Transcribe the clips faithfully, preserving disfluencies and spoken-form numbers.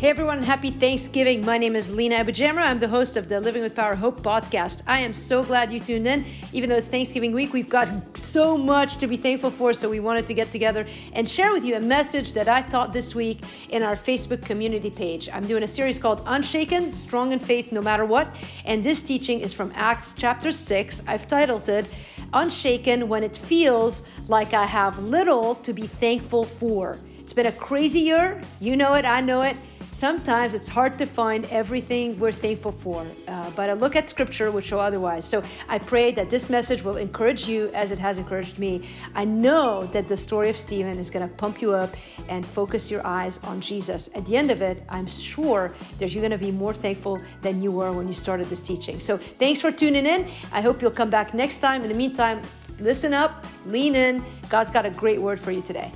Hey everyone, happy Thanksgiving. My name is Lena Abujamra. I'm the host of the Living With Power Hope podcast. I am so glad you tuned in. Even though it's Thanksgiving week, we've got so much to be thankful for, so we wanted to get together and share with you a message that I taught this week in our Facebook community page. I'm doing a series called Unshaken, Strong in Faith No Matter What, and this teaching is from Acts chapter six. I've titled it, Unshaken When It Feels Like I Have Little to Be Thankful For. It's been a crazy year. You know it, I know it. Sometimes it's hard to find everything we're thankful for, uh, but a look at Scripture would show otherwise. So I pray that this message will encourage you as it has encouraged me. I know that the story of Stephen is going to pump you up and focus your eyes on Jesus. At the end of it, I'm sure that you're going to be more thankful than you were when you started this teaching. So thanks for tuning in. I hope you'll come back next time. In the meantime, listen up, lean in. God's got a great word for you today.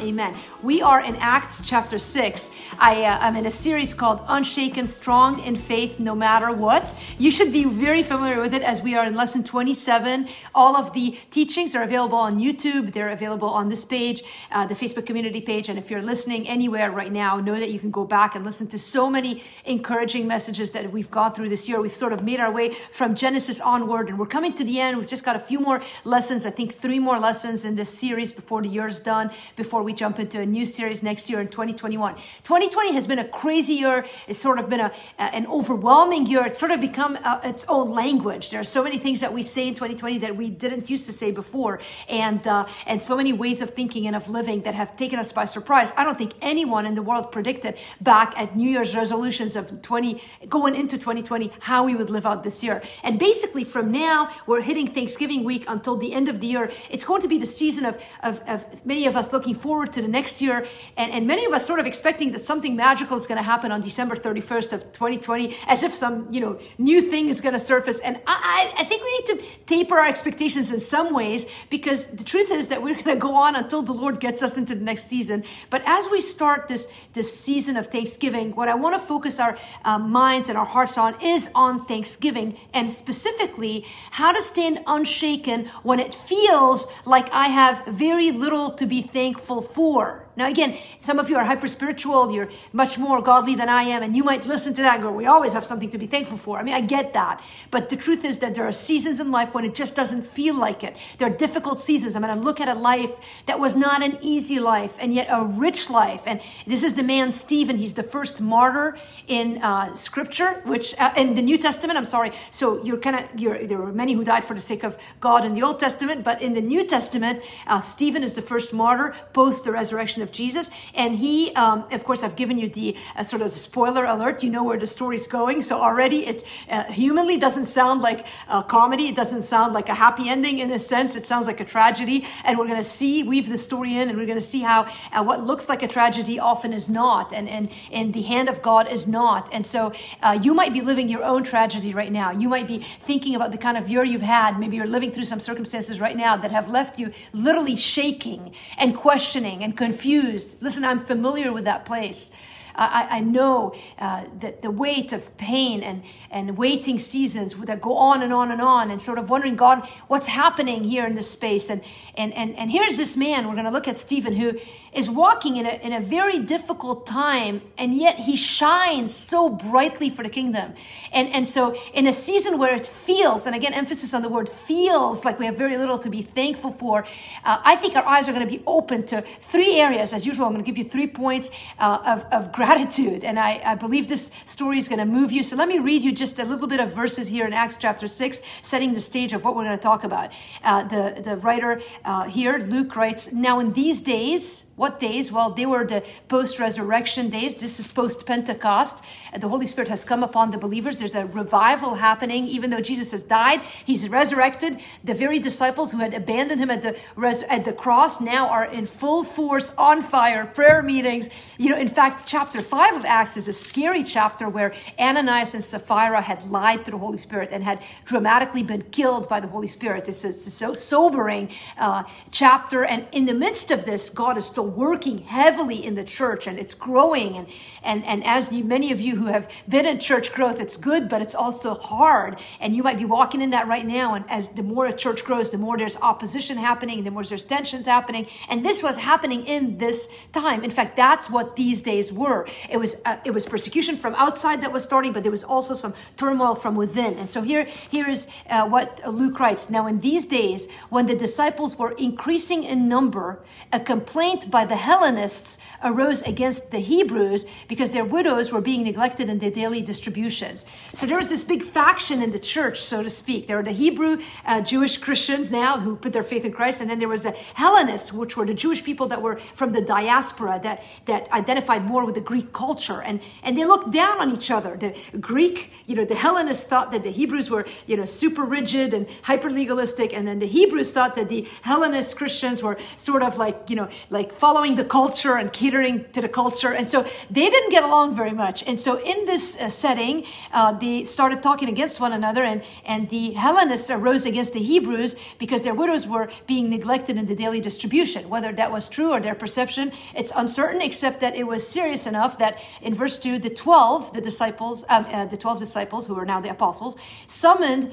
Amen. We are in Acts chapter six. I, uh, I'm in a series called Unshaken, Strong in Faith No Matter What. You should be very familiar with it as we are in lesson twenty-seven. All of the teachings are available on YouTube. They're available on this page, uh, the Facebook community page. And if you're listening anywhere right now, know that you can go back and listen to so many encouraging messages that we've gone through this year. We've sort of made our way from Genesis onward, and we're coming to the end. We've just got a few more lessons, I think three more lessons in this series before the year's done, before we We jump into a new series next year in twenty twenty-one. twenty twenty has been a crazy year. It's sort of been a, a an overwhelming year. It's sort of become a, its own language. There are so many things that we say in twenty twenty that we didn't used to say before, and uh, and so many ways of thinking and of living that have taken us by surprise. I don't think anyone in the world predicted back at New Year's resolutions of twenty going into twenty twenty how we would live out this year. And basically, from now we're hitting Thanksgiving week until the end of the year. It's going to be the season of of, of many of us looking forward to the next year, and, and many of us sort of expecting that something magical is going to happen on December thirty-first of twenty twenty, as if some, you know, new thing is going to surface. And I, I think we need to taper our expectations in some ways, because the truth is that we're going to go on until the Lord gets us into the next season. But as we start this, this season of Thanksgiving, what I want to focus our uh, minds and our hearts on is on Thanksgiving, and specifically how to stand unshaken when it feels like I have very little to be thankful for. Four. Now, again, some of you are hyper-spiritual, you're much more godly than I am, and you might listen to that and go, we always have something to be thankful for. I mean, I get that. But the truth is that there are seasons in life when it just doesn't feel like it. There are difficult seasons. I mean, I look at a life that was not an easy life, and yet a rich life. And this is the man, Stephen. He's the first martyr in uh, Scripture, which, uh, in the New Testament, I'm sorry. So you're kind of, you're, there were many who died for the sake of God in the Old Testament, but in the New Testament, uh, Stephen is the first martyr post the resurrection of Jesus. And he, um, of course, I've given you the uh, sort of spoiler alert. You know where the story's going. So already it uh, humanly doesn't sound like a comedy. It doesn't sound like a happy ending in a sense. It sounds like a tragedy. And we're going to see, weave the story in, and we're going to see how uh, what looks like a tragedy often is not. And, and, and the hand of God is not. And so uh, you might be living your own tragedy right now. You might be thinking about the kind of year you've had. Maybe you're living through some circumstances right now that have left you literally shaking and questioning and confused. Listen, I'm familiar with that place. I, I know uh, that the weight of pain and, and waiting seasons that go on and on and on, and sort of wondering, God, what's happening here in this space? And and and, and here's this man, we're going to look at Stephen, who is walking in a, in a very difficult time, and yet he shines so brightly for the kingdom. And, and so in a season where it feels, and again, emphasis on the word feels, like we have very little to be thankful for, uh, I think our eyes are going to be open to three areas. As usual, I'm going to give you three points uh, of, of gratitude. Gratitude, and I, I believe this story is going to move you. So let me read you just a little bit of verses here in Acts chapter six, setting the stage of what we're going to talk about. Uh, the, the writer uh, here, Luke, writes, now in these days, what days? Well, they were the post-resurrection days. This is post-Pentecost. The Holy Spirit has come upon the believers. There's a revival happening. Even though Jesus has died, he's resurrected. The very disciples who had abandoned him at the res- at the cross now are in full force, on fire, prayer meetings. You know, in fact, chapter five of Acts is a scary chapter where Ananias and Sapphira had lied to the Holy Spirit and had dramatically been killed by the Holy Spirit. It's a, it's a so sobering uh, chapter. And in the midst of this, God is still working heavily in the church, and it's growing. And, and, and as you, many of you who have been in church growth, it's good, but it's also hard. And you might be walking in that right now. And as the more a church grows, the more there's opposition happening, the more there's tensions happening. And this was happening in this time. In fact, that's what these days were. It was uh, it was persecution from outside that was starting, but there was also some turmoil from within. And so here, here is uh, what Luke writes. Now, in these days, when the disciples were increasing in number, a complaint by the Hellenists arose against the Hebrews because their widows were being neglected in their daily distributions. So there was this big faction in the church, so to speak. There were the Hebrew uh, Jewish Christians now who put their faith in Christ, and then there was the Hellenists, which were the Jewish people that were from the diaspora that, that identified more with the Greek culture. And, and they looked down on each other. The Greek, you know, the Hellenists thought that the Hebrews were, you know, super rigid and hyper-legalistic, and then the Hebrews thought that the Hellenist Christians were sort of like, you know, like following the culture and catering to the culture. And so they didn't get along very much. And so in this uh, setting, uh, they started talking against one another, and, and the Hellenists arose against the Hebrews because their widows were being neglected in the daily distribution. Whether that was true or their perception, it's uncertain, except that it was serious enough that in verse two, the twelve, the disciples, um, uh, the twelve disciples who are now the apostles, summoned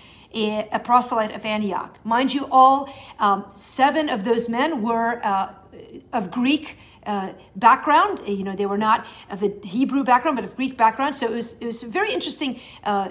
a proselyte of Antioch. Mind you, all um, seven of those men were uh, of Greek uh, background. You know, they were not of the Hebrew background, but of Greek background. So it was it was a very interesting uh,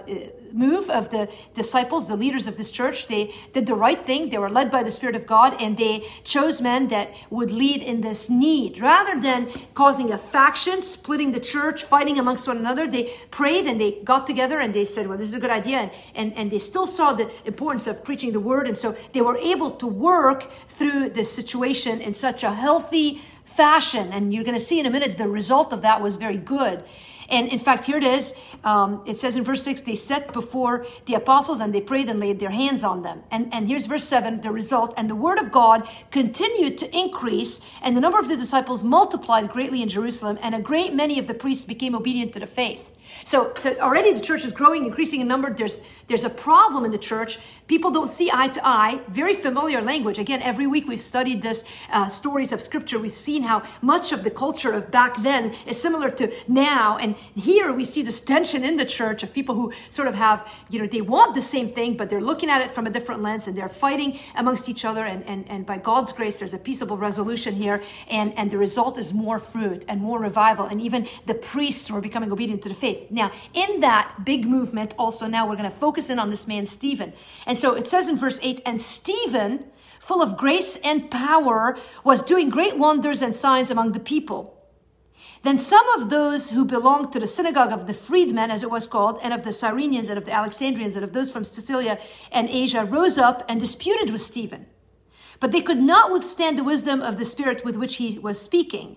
move of the disciples, the leaders of this church. They did the right thing. They were led by the Spirit of God, and they chose men that would lead in this need. Rather than causing a faction, splitting the church, fighting amongst one another, they prayed and they got together and they said, well, this is a good idea. And, and, and they still saw the importance of preaching the word. And so they were able to work through this situation in such a healthy fashion. And you're going to see in a minute, the result of that was very good. And in fact, here it is. Um, it says in verse six, they sat before the apostles and they prayed and laid their hands on them. And, and here's verse seven, the result. And the word of God continued to increase, and the number of the disciples multiplied greatly in Jerusalem, and a great many of the priests became obedient to the faith. So, so already the church is growing, increasing in number. There's there's a problem in the church. People don't see eye to eye. Very familiar language. Again, every week we've studied this uh, stories of scripture. We've seen how much of the culture of back then is similar to now. And here we see this tension in the church of people who sort of have, you know, they want the same thing, but they're looking at it from a different lens, and they're fighting amongst each other. And, and, and by God's grace, there's a peaceable resolution here. And, and the result is more fruit and more revival. And even the priests were becoming obedient to the faith. Now, in that big movement, also now we're going to focus in on this man, Stephen. And so it says in verse eight, and Stephen, full of grace and power, was doing great wonders and signs among the people. Then some of those who belonged to the synagogue of the Freedmen, as it was called, and of the Cyrenians, and of the Alexandrians, and of those from Sicilia and Asia, rose up and disputed with Stephen. But they could not withstand the wisdom of the Spirit with which he was speaking.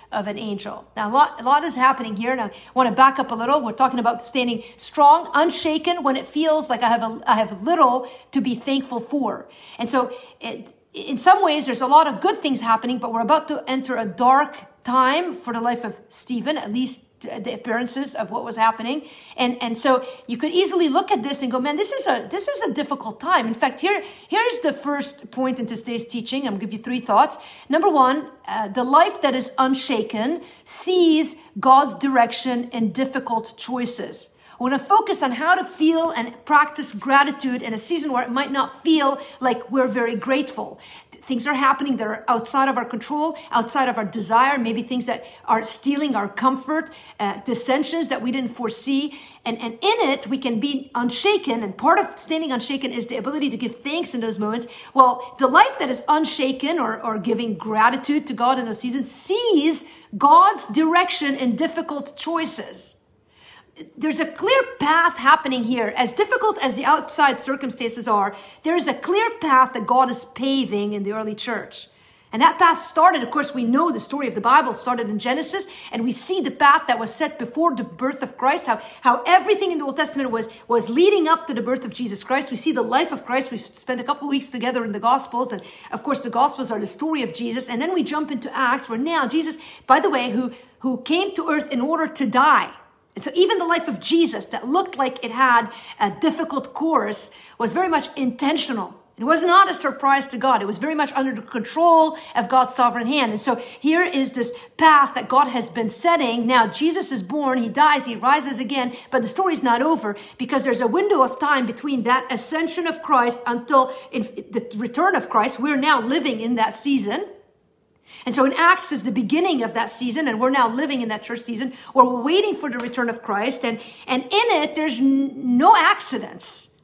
of an angel. Now, a lot, a lot is happening here. And I want to back up a little. We're talking about standing strong, unshaken, when it feels like I have a, I have little to be thankful for. And so it, in some ways, there's a lot of good things happening, but we're about to enter a dark time for the life of Stephen, at least the appearances of what was happening. And, and so you could easily look at this and go, man, this is a, this is a difficult time. In fact, here, here's the first point in today's teaching. I'm gonna give you three thoughts. Number one, uh, the life that is unshaken sees God's direction in difficult choices. We're going to focus on how to feel and practice gratitude in a season where it might not feel like we're very grateful. Things are happening that are outside of our control, outside of our desire, maybe things that are stealing our comfort, uh, dissensions that we didn't foresee. And, and in it, we can be unshaken. And part of standing unshaken is the ability to give thanks in those moments. Well, the life that is unshaken or, or giving gratitude to God in those seasons sees God's direction in difficult choices. There's a clear path happening here. As difficult as the outside circumstances are, there is a clear path that God is paving in the early church. And that path started, of course, we know the story of the Bible started in Genesis, and we see the path that was set before the birth of Christ, how, how everything in the Old Testament was, was leading up to the birth of Jesus Christ. We see the life of Christ. We've spent a couple of weeks together in the Gospels, and of course, the Gospels are the story of Jesus. And then we jump into Acts, where now Jesus, by the way, who, who came to earth in order to die. And so even the life of Jesus that looked like it had a difficult course was very much intentional. It was not a surprise to God. It was very much under the control of God's sovereign hand. And so here is this path that God has been setting. Now Jesus is born, he dies, he rises again, but the story's not over because there's a window of time between that ascension of Christ until in the return of Christ. We're now living in that season. And so in Acts is the beginning of that season, and we're now living in that church season where we're waiting for the return of Christ. And, and in it, there's n- no accidents.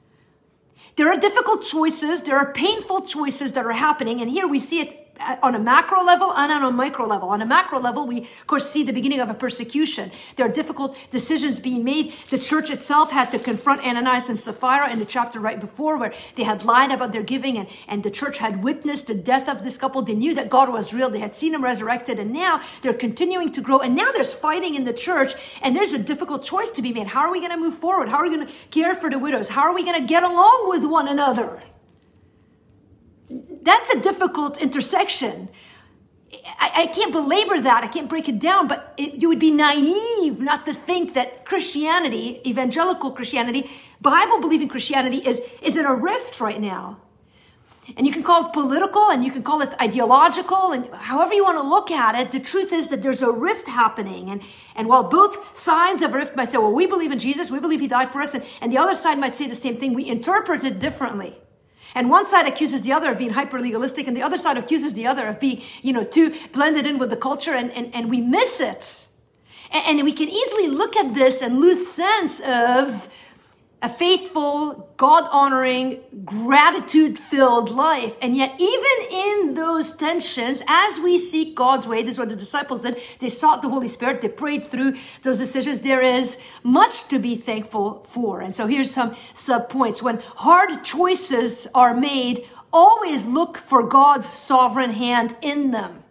There are difficult choices. There are painful choices that are happening. And here we see it on a macro level and on a micro level. On a macro level, we, of course, see the beginning of a persecution. There are difficult decisions being made. The church itself had to confront Ananias and Sapphira in the chapter right before where they had lied about their giving, and, and the church had witnessed the death of this couple. They knew that God was real. They had seen him resurrected, and now they're continuing to grow. And now there's fighting in the church, and there's a difficult choice to be made. How are we going to move forward? How are we going to care for the widows? How are we going to get along with one another? That's a difficult intersection. I, I can't belabor that. I can't break it down, but it, you would be naive not to think that Christianity, evangelical Christianity, Bible-believing Christianity is, is in a rift right now. And you can call it political and you can call it ideological and however you want to look at it, the truth is that there's a rift happening. And, and while both sides of a rift might say, well, we believe in Jesus, we believe he died for us, and, and the other side might say the same thing, we interpret it differently. And one side accuses the other of being hyper-legalistic, and the other side accuses the other of being, you know, too blended in with the culture, and, and, and we miss it. And, and we can easily look at this and lose sense of a faithful, God-honoring, gratitude-filled life. And yet, even in those tensions, as we seek God's way, this is what the disciples did. They sought the Holy Spirit. They prayed through those decisions. There is much to be thankful for. And so here's some sub-points. When hard choices are made, always look for God's sovereign hand in them.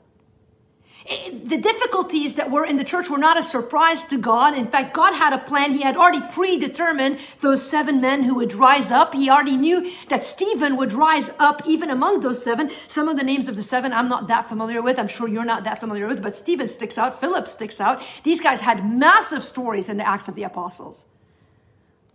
The difficulties that were in the church were not a surprise to God. In fact, God had a plan. He had already predetermined those seven men who would rise up. He already knew that Stephen would rise up even among those seven. Some of the names of the seven I'm not that familiar with. I'm sure you're not that familiar with, but Stephen sticks out. Philip sticks out. These guys had massive stories in the Acts of the Apostles.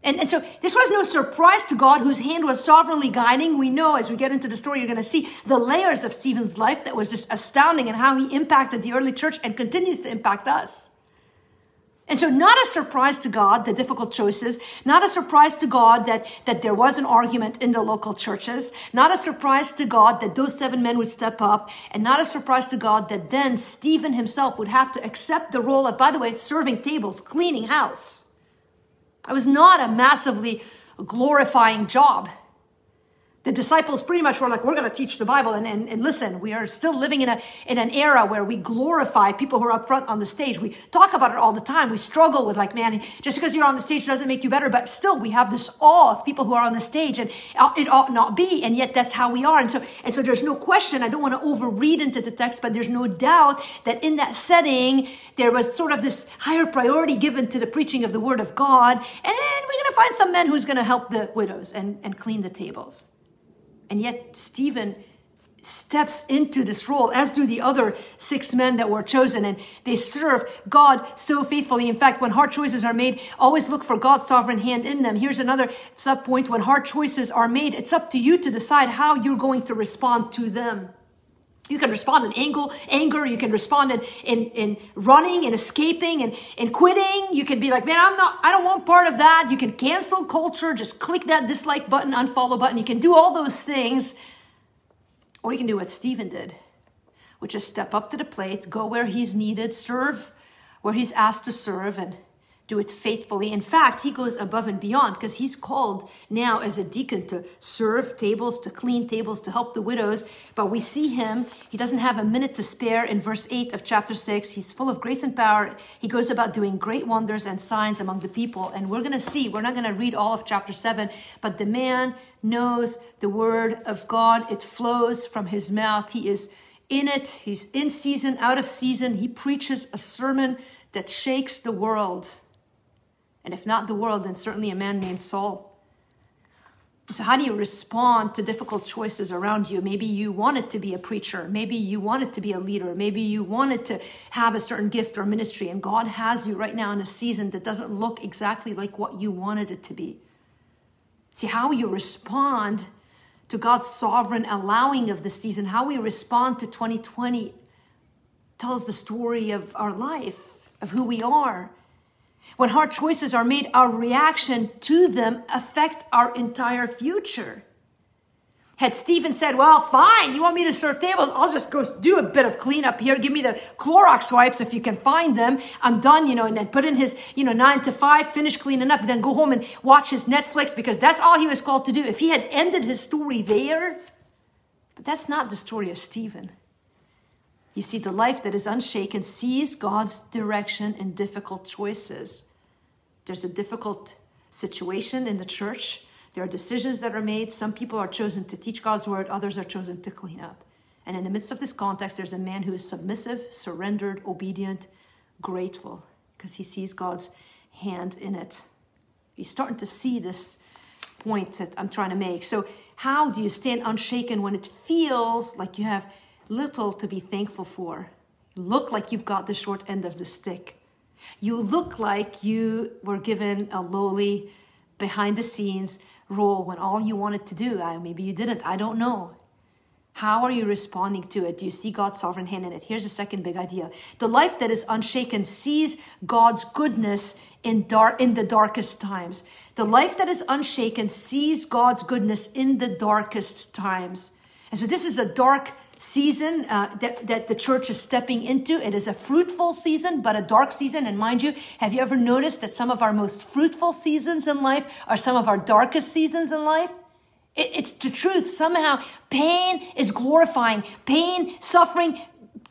And, and so this was no surprise to God, whose hand was sovereignly guiding. We know as we get into the story, you're going to see the layers of Stephen's life that was just astounding and how he impacted the early church and continues to impact us. And so not a surprise to God, the difficult choices, not a surprise to God that, that there was an argument in the local churches, not a surprise to God that those seven men would step up, and not a surprise to God that then Stephen himself would have to accept the role of, by the way, serving tables, cleaning house. It was not a massively glorifying job. The disciples pretty much were like, we're going to teach the Bible. And, and, and listen, we are still living in a in an era where we glorify people who are up front on the stage. We talk about it all the time. We struggle with like, man, just because you're on the stage doesn't make you better. But still, we have this awe of people who are on the stage, and it ought not be. And yet that's how we are. And so, and so there's no question. I don't want to overread into the text, but there's no doubt that in that setting, there was sort of this higher priority given to the preaching of the word of God. And then we're going to find some men who's going to help the widows and, and clean the tables. And yet Stephen steps into this role, as do the other six men that were chosen, and they serve God so faithfully. In fact, when hard choices are made, always look for God's sovereign hand in them. Here's another sub-point. When hard choices are made, it's up to you to decide how you're going to respond to them. You can respond in angle, anger. You can respond in, in, in running and escaping and, and quitting. You can be like, man, I'm not, I don't want part of that. You can cancel culture. Just click that dislike button, unfollow button. You can do all those things. Or you can do what Stephen did, which is step up to the plate, go where he's needed, serve where he's asked to serve, and do it faithfully. In fact, he goes above and beyond because he's called now as a deacon to serve tables, to clean tables, to help the widows. But we see him, he doesn't have a minute to spare in verse eight of chapter six. He's full of grace and power. He goes about doing great wonders and signs among the people. And we're going to see, we're not going to read all of chapter seven, but the man knows the word of God. It flows from his mouth. He is in it. He's in season, out of season. He preaches a sermon that shakes the world. And if not the world, then certainly a man named Saul. So how do you respond to difficult choices around you? Maybe you wanted to be a preacher. Maybe you wanted to be a leader. Maybe you wanted to have a certain gift or ministry. And God has you right now in a season that doesn't look exactly like what you wanted it to be. See, how you respond to God's sovereign allowing of the season, how we respond to twenty twenty tells the story of our life, of who we are. When hard choices are made, our reaction to them affect our entire future. Had Stephen said, well, fine, you want me to serve tables? I'll just go do a bit of cleanup here. Give me the Clorox wipes if you can find them. I'm done, you know, and then put in his, you know, nine to five, finish cleaning up, then go home and watch his Netflix because that's all he was called to do. If he had ended his story there, but that's not the story of Stephen. You see, the life that is unshaken sees God's direction in difficult choices. There's a difficult situation in the church. There are decisions that are made. Some people are chosen to teach God's word. Others are chosen to clean up. And in the midst of this context, there's a man who is submissive, surrendered, obedient, grateful, because he sees God's hand in it. You're starting to see this point that I'm trying to make. So how do you stand unshaken when it feels like you have little to be thankful for? You look like you've got the short end of the stick. You look like you were given a lowly, behind-the-scenes role when all you wanted to do. I, maybe you didn't. I don't know. How are you responding to it? Do you see God's sovereign hand in it? Here's the second big idea. The life that is unshaken sees God's goodness in dark in the darkest times. The life that is unshaken sees God's goodness in the darkest times. And so this is a dark season uh, that, that the church is stepping into. It is a fruitful season, but a dark season. And mind you, have you ever noticed that some of our most fruitful seasons in life are some of our darkest seasons in life? It, it's the truth. Somehow pain is glorifying. Pain, suffering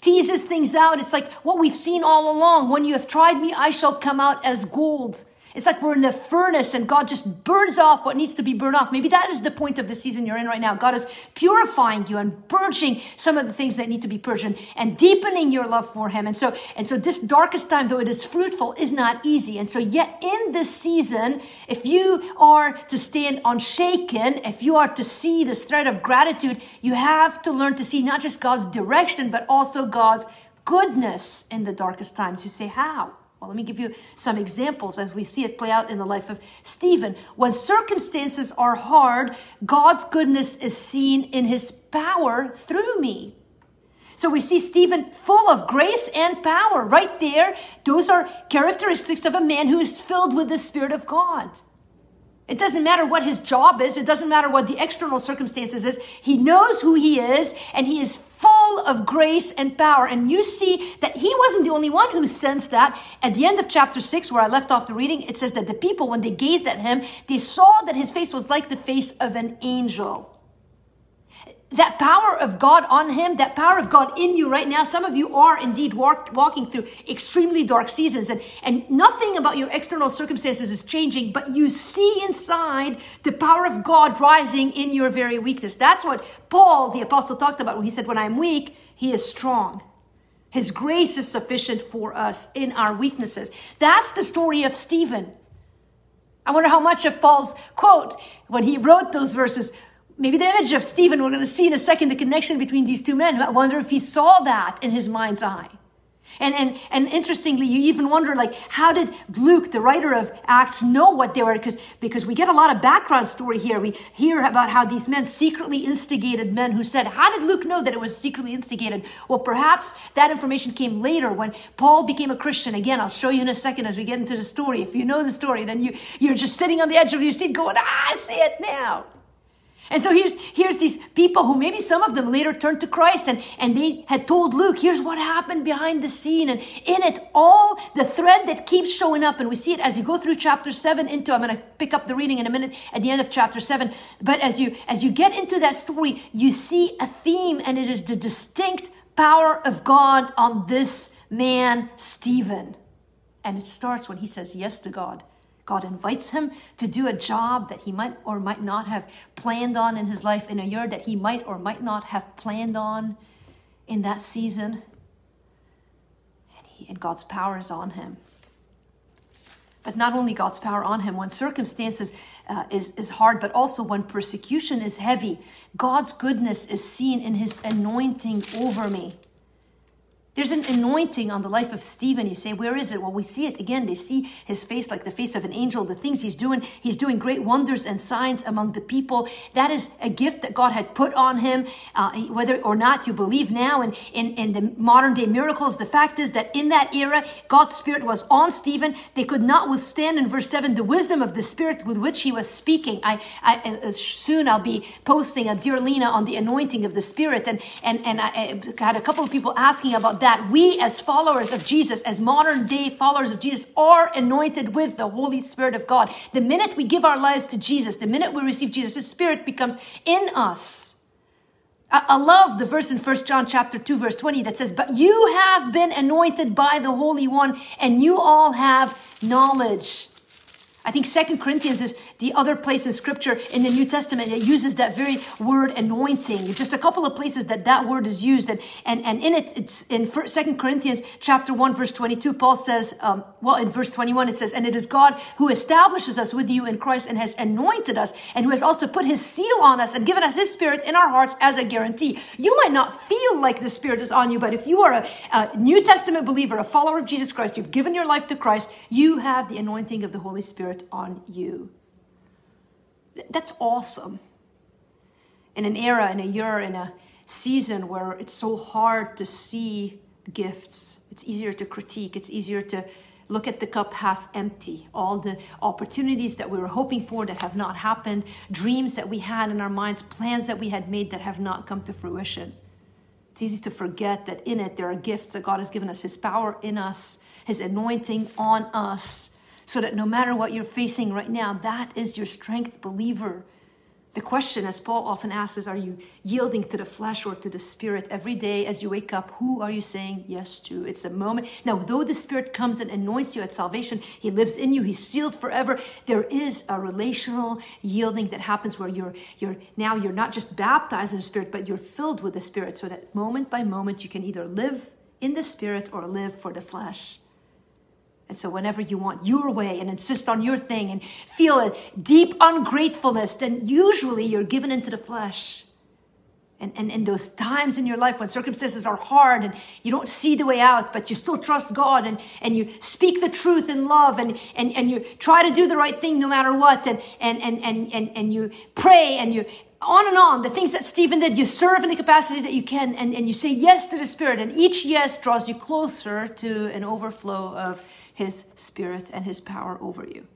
teases things out. It's like what we've seen all along. When you have tried me, I shall come out as gold. It's like we're in the furnace and God just burns off what needs to be burned off. Maybe that is the point of the season you're in right now. God is purifying you and purging some of the things that need to be purged and, and deepening your love for him. And so, and so this darkest time, though it is fruitful, is not easy. And so yet in this season, if you are to stand unshaken, if you are to see this thread of gratitude, you have to learn to see not just God's direction, but also God's goodness in the darkest times. You say, how? Well, let me give you some examples as we see it play out in the life of Stephen. When circumstances are hard, God's goodness is seen in his power through me. So we see Stephen full of grace and power right there. Those are characteristics of a man who is filled with the Spirit of God. It doesn't matter what his job is. It doesn't matter what the external circumstances is. He knows who he is, and he is full of grace and power. And you see that he wasn't the only one who sensed that. At the end of chapter six, where I left off the reading, it says that the people, when they gazed at him, they saw that his face was like the face of an angel. That power of God on him, that power of God in you right now, some of you are indeed walk, walking through extremely dark seasons and, and nothing about your external circumstances is changing, but you see inside the power of God rising in your very weakness. That's what Paul, the apostle, talked about when he said, when I'm weak, he is strong. His grace is sufficient for us in our weaknesses. That's the story of Stephen. I wonder how much of Paul's quote when he wrote those verses. Maybe the image of Stephen, we're going to see in a second the connection between these two men. I wonder if he saw that in his mind's eye. And, and and interestingly, you even wonder, like, how did Luke, the writer of Acts, know what they were? Because because we get a lot of background story here. We hear about how these men secretly instigated men who said, how did Luke know that it was secretly instigated? Well, perhaps that information came later when Paul became a Christian. Again, I'll show you in a second as we get into the story. If you know the story, then you, you're just sitting on the edge of your seat going, ah, I see it now. And so here's here's these people who maybe some of them later turned to Christ, and, and they had told Luke, here's what happened behind the scene. And in it, all the thread that keeps showing up, and we see it as you go through chapter seven into, I'm going to pick up the reading in a minute at the end of chapter seven. But as you as you get into that story, you see a theme, and it is the distinct power of God on this man, Stephen. And it starts when he says yes to God. God invites him to do a job that he might or might not have planned on in his life, in a year that he might or might not have planned on in that season. And, he, and God's power is on him. But not only God's power on him, when circumstances uh, is, is hard, but also when persecution is heavy, God's goodness is seen in his anointing over me. There's an anointing on the life of Stephen. You say, where is it? Well, we see it again. They see his face like the face of an angel. The things he's doing, he's doing great wonders and signs among the people. That is a gift that God had put on him, uh, whether or not you believe now in, in, in the modern day miracles. The fact is that in that era, God's Spirit was on Stephen. They could not withstand, in verse seven, the wisdom of the Spirit with which he was speaking. I, I soon I'll be posting a Dear Lena on the anointing of the Spirit. And, and, and I, I had a couple of people asking about that we as followers of Jesus, as modern day followers of Jesus, are anointed with the Holy Spirit of God. The minute we give our lives to Jesus, the minute we receive Jesus, his Spirit becomes in us. I, I love the verse in First John chapter two, verse twenty that says, but you have been anointed by the Holy One and you all have knowledge. I think Second Corinthians is the other place in Scripture in the New Testament that uses that very word anointing. Just a couple of places that that word is used. And, and, and in it, it's in Second Corinthians chapter one, verse twenty-two, Paul says, um, well, in verse twenty-one, it says, and it is God who establishes us with you in Christ and has anointed us and who has also put his seal on us and given us his Spirit in our hearts as a guarantee. You might not feel like the Spirit is on you, but if you are a, a New Testament believer, a follower of Jesus Christ, you've given your life to Christ, you have the anointing of the Holy Spirit on you. That's awesome. In an era, in a year, in a season where it's so hard to see gifts, it's easier to critique, it's easier to look at the cup half empty. All the opportunities that we were hoping for that have not happened, dreams that we had in our minds, plans that we had made that have not come to fruition. It's easy to forget that in it there are gifts that God has given us, his power in us, his anointing on us. So that no matter what you're facing right now, that is your strength, believer. The question, as Paul often asks, is, are you yielding to the flesh or to the Spirit? Every day as you wake up, who are you saying yes to? It's a moment. Now, though the Spirit comes and anoints you at salvation, he lives in you, he's sealed forever. There is a relational yielding that happens where you're, you're now you're not just baptized in the Spirit, but you're filled with the Spirit. So that moment by moment, you can either live in the Spirit or live for the flesh. And so whenever you want your way and insist on your thing and feel a deep ungratefulness, then usually you're given into the flesh. And, and, and those times in your life when circumstances are hard and you don't see the way out, but you still trust God and, and you speak the truth in love and, and, and you try to do the right thing no matter what, and, and, and, and, and, and you pray and you... on and on, the things that Stephen did, you serve in the capacity that you can, and, and you say yes to the Spirit, and each yes draws you closer to an overflow of his Spirit and his power over you.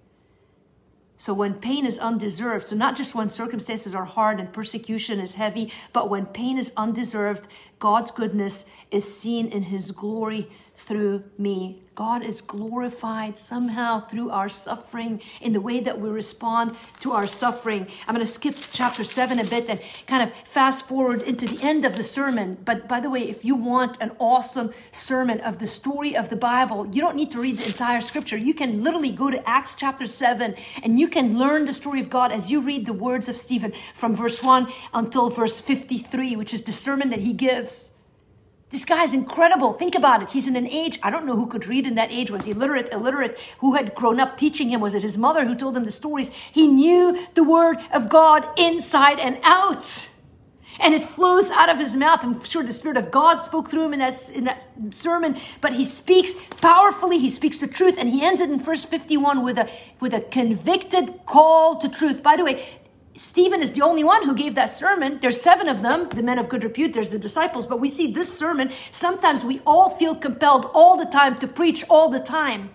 So when pain is undeserved, so not just when circumstances are hard and persecution is heavy, but when pain is undeserved, God's goodness is seen in his glory through me. God is glorified somehow through our suffering, in the way that we respond to our suffering. I'm going to skip chapter seven a bit and kind of fast forward into the end of the sermon. But by the way, if you want an awesome sermon of the story of the Bible, you don't need to read the entire Scripture. You can literally go to Acts chapter seven and you can learn the story of God as you read the words of Stephen from verse one until verse fifty-three, which is the sermon that he gives. This guy's incredible. Think about it. He's in an age, I don't know who could read in that age. Was he literate, illiterate? Who had grown up teaching him? Was it his mother who told him the stories? He knew the word of God inside and out. And it flows out of his mouth. I'm sure the Spirit of God spoke through him in that, in that sermon. But he speaks powerfully. He speaks the truth. And he ends it in verse fifty-one with a, with a convicted call to truth. By the way, Stephen is the only one who gave that sermon. There's seven of them, the men of good repute. There's the disciples. But we see this sermon. Sometimes we all feel compelled all the time to preach all the time.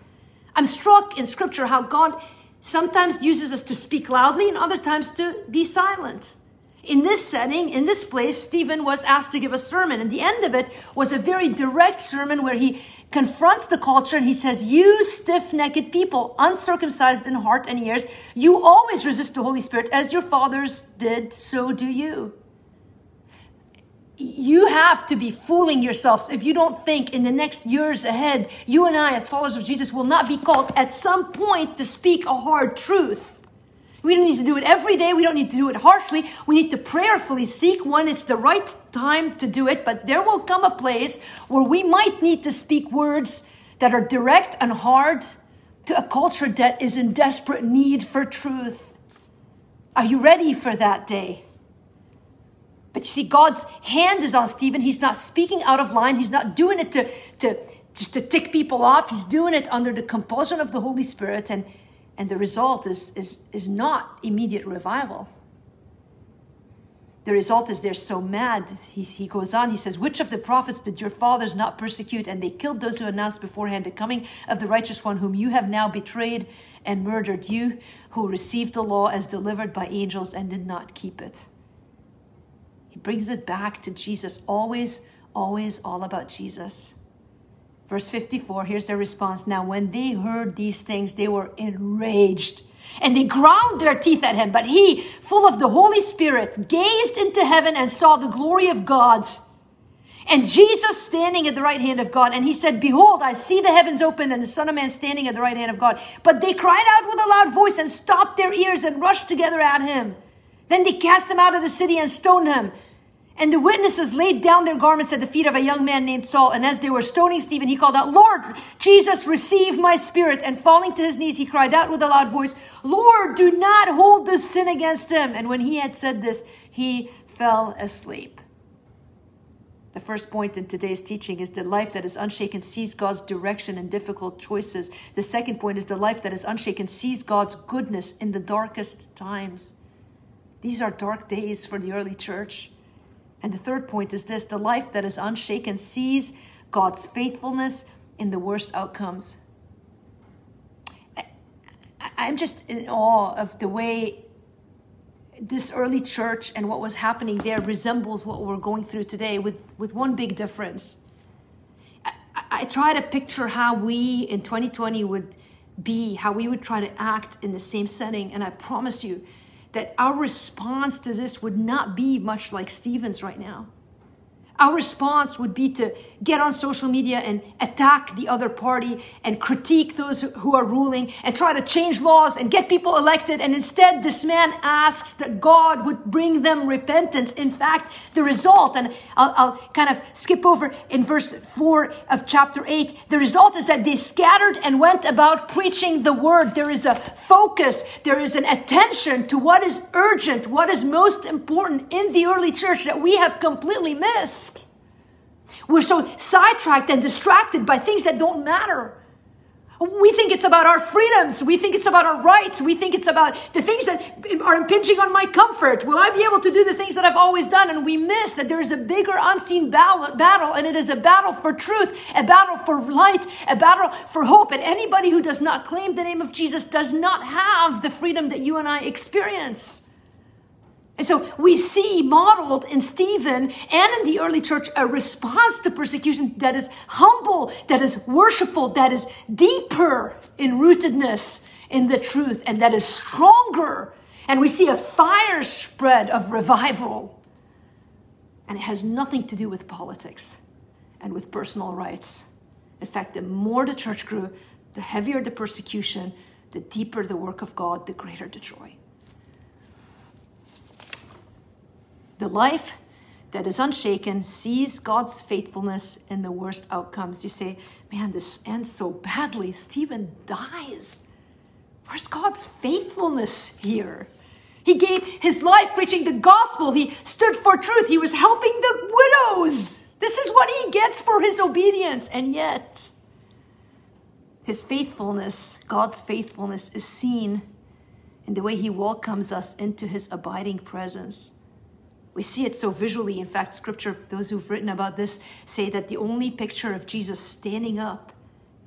I'm struck in Scripture how God sometimes uses us to speak loudly and other times to be silent. In this setting, in this place, Stephen was asked to give a sermon. And the end of it was a very direct sermon where he confronts the culture and he says, you stiff-necked people, uncircumcised in heart and ears, you always resist the Holy Spirit. As your fathers did, so do you. You have to be fooling yourselves if you don't think in the next years ahead, you and I as followers of Jesus will not be called at some point to speak a hard truth. We don't need to do it every day. We don't need to do it harshly. We need to prayerfully seek when it's the right time to do it. But there will come a place where we might need to speak words that are direct and hard to a culture that is in desperate need for truth. Are you ready for that day? But you see, God's hand is on Stephen. He's not speaking out of line. He's not doing it to, to just to tick people off. He's doing it under the compulsion of the Holy Spirit. And And the result is, is, is not immediate revival. The result is they're so mad. He, he goes on, he says, which of the prophets did your fathers not persecute? And they killed those who announced beforehand the coming of the righteous one, whom you have now betrayed and murdered. You who received the law as delivered by angels and did not keep it. He brings it back to Jesus. Always, always all about Jesus. Verse fifty-four, here's their response. Now, when they heard these things, they were enraged and they ground their teeth at him. But he, full of the Holy Spirit, gazed into heaven and saw the glory of God and Jesus standing at the right hand of God. And he said, behold, I see the heavens open and the Son of Man standing at the right hand of God. But they cried out with a loud voice and stopped their ears and rushed together at him. Then they cast him out of the city and stoned him. And the witnesses laid down their garments at the feet of a young man named Saul. And as they were stoning Stephen, he called out, Lord, Jesus, receive my spirit. And falling to his knees, he cried out with a loud voice, Lord, do not hold this sin against him. And when he had said this, he fell asleep. The first point in today's teaching is the life that is unshaken sees God's direction in difficult choices. The second point is the life that is unshaken sees God's goodness in the darkest times. These are dark days for the early church. And the third point is this, the life that is unshaken sees God's faithfulness in the worst outcomes. I, I'm just in awe of the way this early church and what was happening there resembles what we're going through today with, with one big difference. I, I try to picture how we in twenty twenty would be, how we would try to act in the same setting. And I promise you, that our response to this would not be much like Stephen's right now. Our response would be to get on social media and attack the other party and critique those who are ruling and try to change laws and get people elected. And instead, this man asks that God would bring them repentance. In fact, the result, and I'll, I'll kind of skip over in verse four of chapter eight, the result is that they scattered and went about preaching the word. There is a focus. There is an attention to what is urgent, what is most important in the early church that we have completely missed. We're so sidetracked and distracted by things that don't matter. We think it's about our freedoms. We think it's about our rights. We think it's about the things that are impinging on my comfort. Will I be able to do the things that I've always done? And we miss that there is a bigger unseen battle, and it is a battle for truth, a battle for light, a battle for hope. And anybody who does not claim the name of Jesus does not have the freedom that you and I experience. And so we see modeled in Stephen and in the early church a response to persecution that is humble, that is worshipful, that is deeper in rootedness in the truth, and that is stronger. And we see a fire spread of revival. And it has nothing to do with politics and with personal rights. In fact, the more the church grew, the heavier the persecution, the deeper the work of God, the greater the joy. The life that is unshaken sees God's faithfulness in the worst outcomes. You say, man, this ends so badly. Stephen dies. Where's God's faithfulness here? He gave his life preaching the gospel. He stood for truth. He was helping the widows. This is what he gets for his obedience. And yet, his faithfulness, God's faithfulness, is seen in the way he welcomes us into his abiding presence. We see it so visually. In fact, scripture, those who've written about this, say that the only picture of Jesus standing up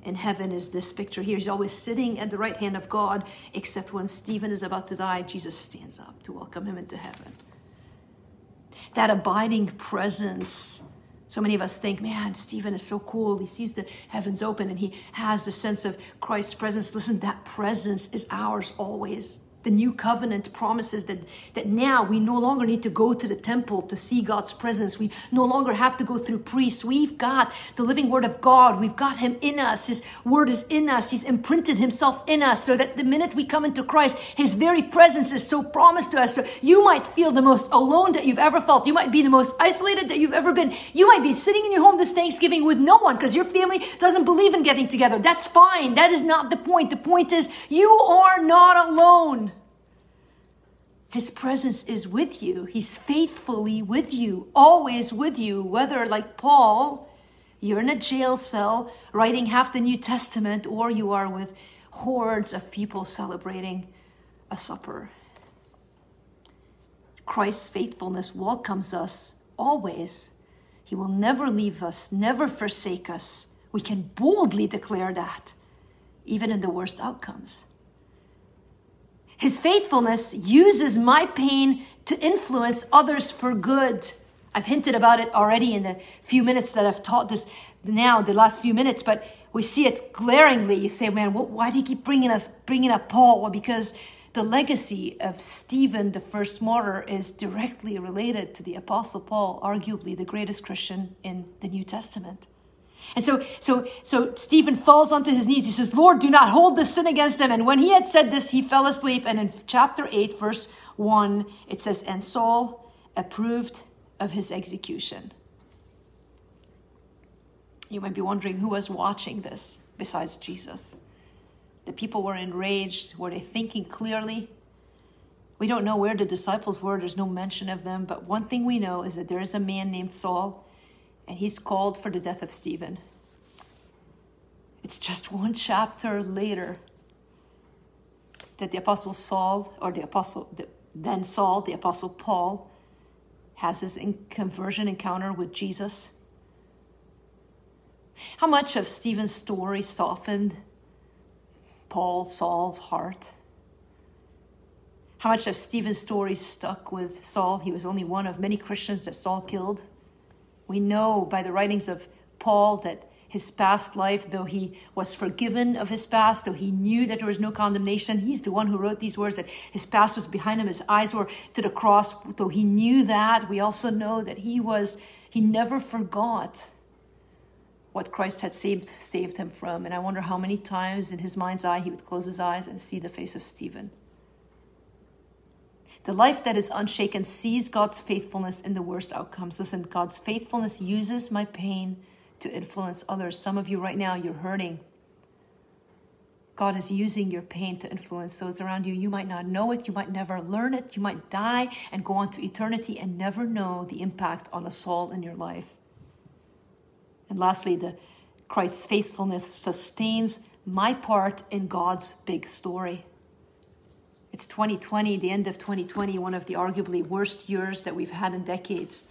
in heaven is this picture here. He's always sitting at the right hand of God, except when Stephen is about to die, Jesus stands up to welcome him into heaven. That abiding presence. So many of us think, man, Stephen is so cool. He sees the heavens open and he has the sense of Christ's presence. Listen, that presence is ours always. The new covenant promises that, that now we no longer need to go to the temple to see God's presence. We no longer have to go through priests. We've got the living word of God. We've got him in us. His word is in us. He's imprinted himself in us so that the minute we come into Christ, his very presence is so promised to us. So you might feel the most alone that you've ever felt. You might be the most isolated that you've ever been. You might be sitting in your home this Thanksgiving with no one because your family doesn't believe in getting together. That's fine. That is not the point. The point is you are not alone. His presence is with you. He's faithfully with you, always with you, whether like Paul, you're in a jail cell writing half the New Testament, or you are with hordes of people celebrating a supper. Christ's faithfulness welcomes us always. He will never leave us, never forsake us. We can boldly declare that, even in the worst outcomes. His faithfulness uses my pain to influence others for good. I've hinted about it already in the few minutes that I've taught this now, the last few minutes, but we see it glaringly. You say, man, why do you keep bringing us, bringing up Paul? Well, because the legacy of Stephen, the first martyr, is directly related to the Apostle Paul, arguably the greatest Christian in the New Testament. And so, so, so Stephen falls onto his knees. He says, Lord, do not hold this sin against them. And when he had said this, he fell asleep. And in chapter eight, verse one, it says, and Saul approved of his execution. You might be wondering who was watching this besides Jesus. The people were enraged. Were they thinking clearly? We don't know where the disciples were. There's no mention of them. But one thing we know is that there is a man named Saul, and he's called for the death of Stephen. It's just one chapter later that the apostle Saul, or the apostle, the, then Saul, the apostle Paul, has his in- conversion encounter with Jesus. How much of Stephen's story softened Paul, Saul's heart? How much of Stephen's story stuck with Saul? He was only one of many Christians that Saul killed. We know by the writings of Paul that his past life, though he was forgiven of his past, though he knew that there was no condemnation, he's the one who wrote these words, that his past was behind him, his eyes were to the cross. Though he knew that, we also know that he was, he never forgot what Christ had saved, saved him from. And I wonder how many times in his mind's eye, he would close his eyes and see the face of Stephen. The life that is unshaken sees God's faithfulness in the worst outcomes. Listen, God's faithfulness uses my pain to influence others. Some of you right now, you're hurting. God is using your pain to influence those around you. You might not know it. You might never learn it. You might die and go on to eternity and never know the impact on a soul in your life. And lastly, the Christ's faithfulness sustains my part in God's big story. It's twenty twenty, the end of twenty twenty, one of the arguably worst years that we've had in decades.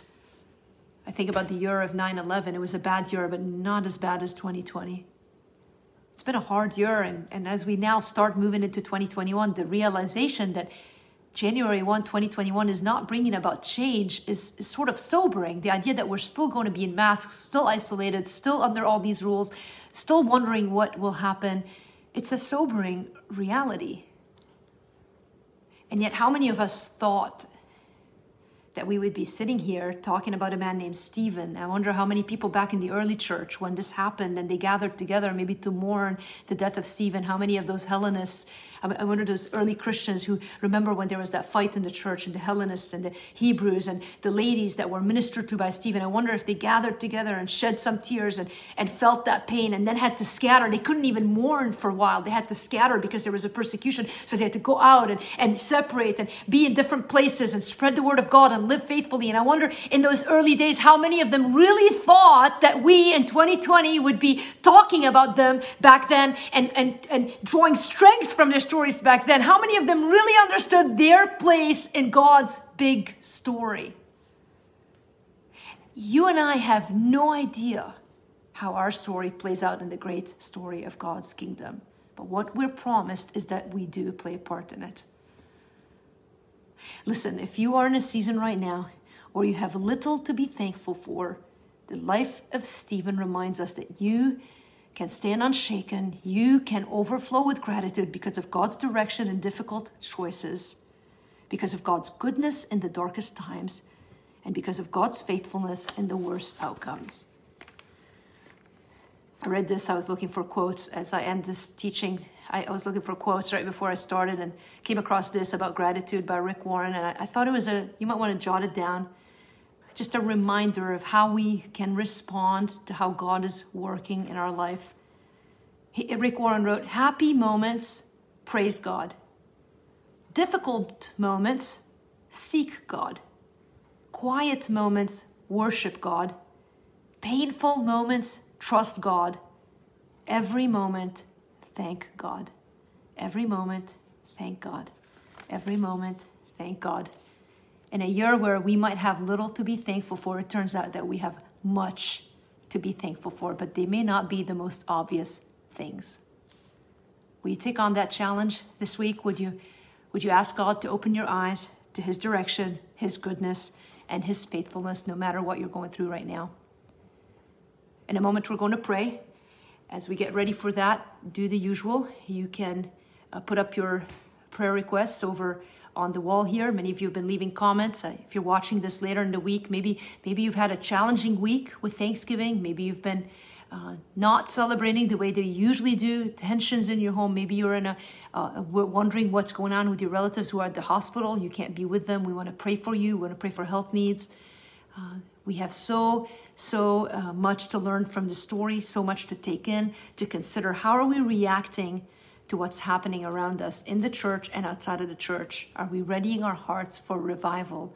I think about the year of nine eleven. It was a bad year, but not as bad as twenty twenty. It's been a hard year. And, and as we now start moving into twenty twenty-one, the realization that January first, twenty twenty-one is not bringing about change is, is sort of sobering. The idea that we're still going to be in masks, still isolated, still under all these rules, still wondering what will happen. It's a sobering reality. And yet how many of us thought that we would be sitting here talking about a man named Stephen. I wonder how many people back in the early church, when this happened and they gathered together maybe to mourn the death of Stephen, how many of those Hellenists, I wonder those early Christians who remember when there was that fight in the church and the Hellenists and the Hebrews and the ladies that were ministered to by Stephen, I wonder if they gathered together and shed some tears and, and felt that pain and then had to scatter. They couldn't even mourn for a while. They had to scatter because there was a persecution. So they had to go out and, and separate and be in different places and spread the word of God and live faithfully. And I wonder in those early days, how many of them really thought that we in twenty twenty would be talking about them back then and, and, and drawing strength from their stories back then? How many of them really understood their place in God's big story? You and I have no idea how our story plays out in the great story of God's kingdom. But what we're promised is that we do play a part in it. Listen, if you are in a season right now where you have little to be thankful for, the life of Stephen reminds us that you can stand unshaken. You can overflow with gratitude because of God's direction in difficult choices, because of God's goodness in the darkest times, and because of God's faithfulness in the worst outcomes. I read this, I was looking for quotes as I end this teaching. I, I was looking for quotes right before I started and came across this about gratitude by Rick Warren. And I, I thought it was a, you might want to jot it down, just a reminder of how we can respond to how God is working in our life. He, Rick Warren wrote, "Happy moments, praise God. Difficult moments, seek God. Quiet moments, worship God. Painful moments, trust God. Every moment, thank God. Every moment, thank God. Every moment, thank God." In a year where we might have little to be thankful for, it turns out that we have much to be thankful for, but they may not be the most obvious things. Will you take on that challenge this week? Would you, would you ask God to open your eyes to His direction, His goodness, and His faithfulness, no matter what you're going through right now? In a moment, we're going to pray. As we get ready for that, do the usual. You can uh, put up your prayer requests over on the wall here. Many of you have been leaving comments. Uh, if you're watching this later in the week, maybe maybe you've had a challenging week with Thanksgiving. Maybe you've been uh, not celebrating the way they usually do. Tensions in your home. Maybe you're in a uh, wondering what's going on with your relatives who are at the hospital. You can't be with them. We want to pray for you. We want to pray for health needs. Uh, we have so, so uh, much to learn from the story, so much to take in, to consider. How are we reacting to what's happening around us in the church and outside of the church? Are we readying our hearts for revival?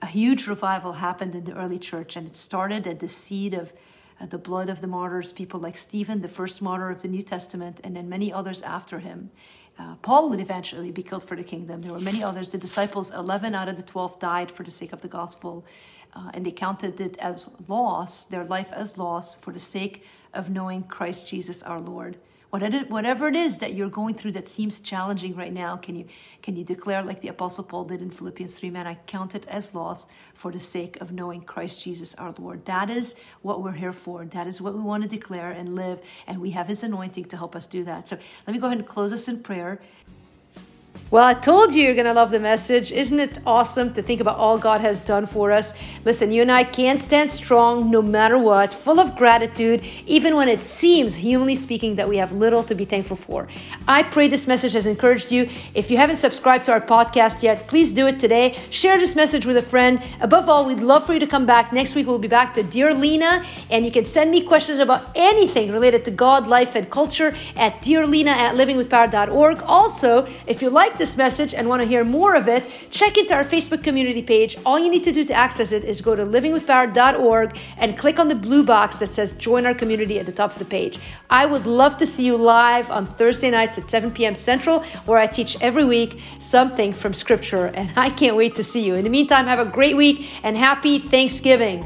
A huge revival happened in the early church, and it started at the seed of uh, the blood of the martyrs, people like Stephen, the first martyr of the New Testament, and then many others after him. Uh, Paul would eventually be killed for the kingdom. There were many others. The disciples, eleven out of the twelve, died for the sake of the gospel. Uh, and they counted it as loss, their life as loss, for the sake of knowing Christ Jesus our Lord. Whatever it is that you're going through that seems challenging right now, can you can you declare like the Apostle Paul did in Philippians three, man, I count it as loss for the sake of knowing Christ Jesus our Lord. That is what we're here for. That is what we want to declare and live, and we have His anointing to help us do that. So let me go ahead and close us in prayer. Well, I told you you're going to love the message. Isn't it awesome to think about all God has done for us? Listen, you and I can stand strong no matter what, full of gratitude, even when it seems, humanly speaking, that we have little to be thankful for. I pray this message has encouraged you. If you haven't subscribed to our podcast yet, please do it today. Share this message with a friend. Above all, we'd love for you to come back. Next week, we'll be back to Dear Lena, and you can send me questions about anything related to God, life, and culture at dear lena at living with power dot org. Also, if you like this message and want to hear more of it, check into our Facebook community page. All you need to do to access it is go to living with power dot org and click on the blue box that says join our community at the top of the page. I would love to see you live on Thursday nights at seven p.m. Central, where I teach every week something from Scripture, and I can't wait to see you. In the meantime, have a great week and happy Thanksgiving.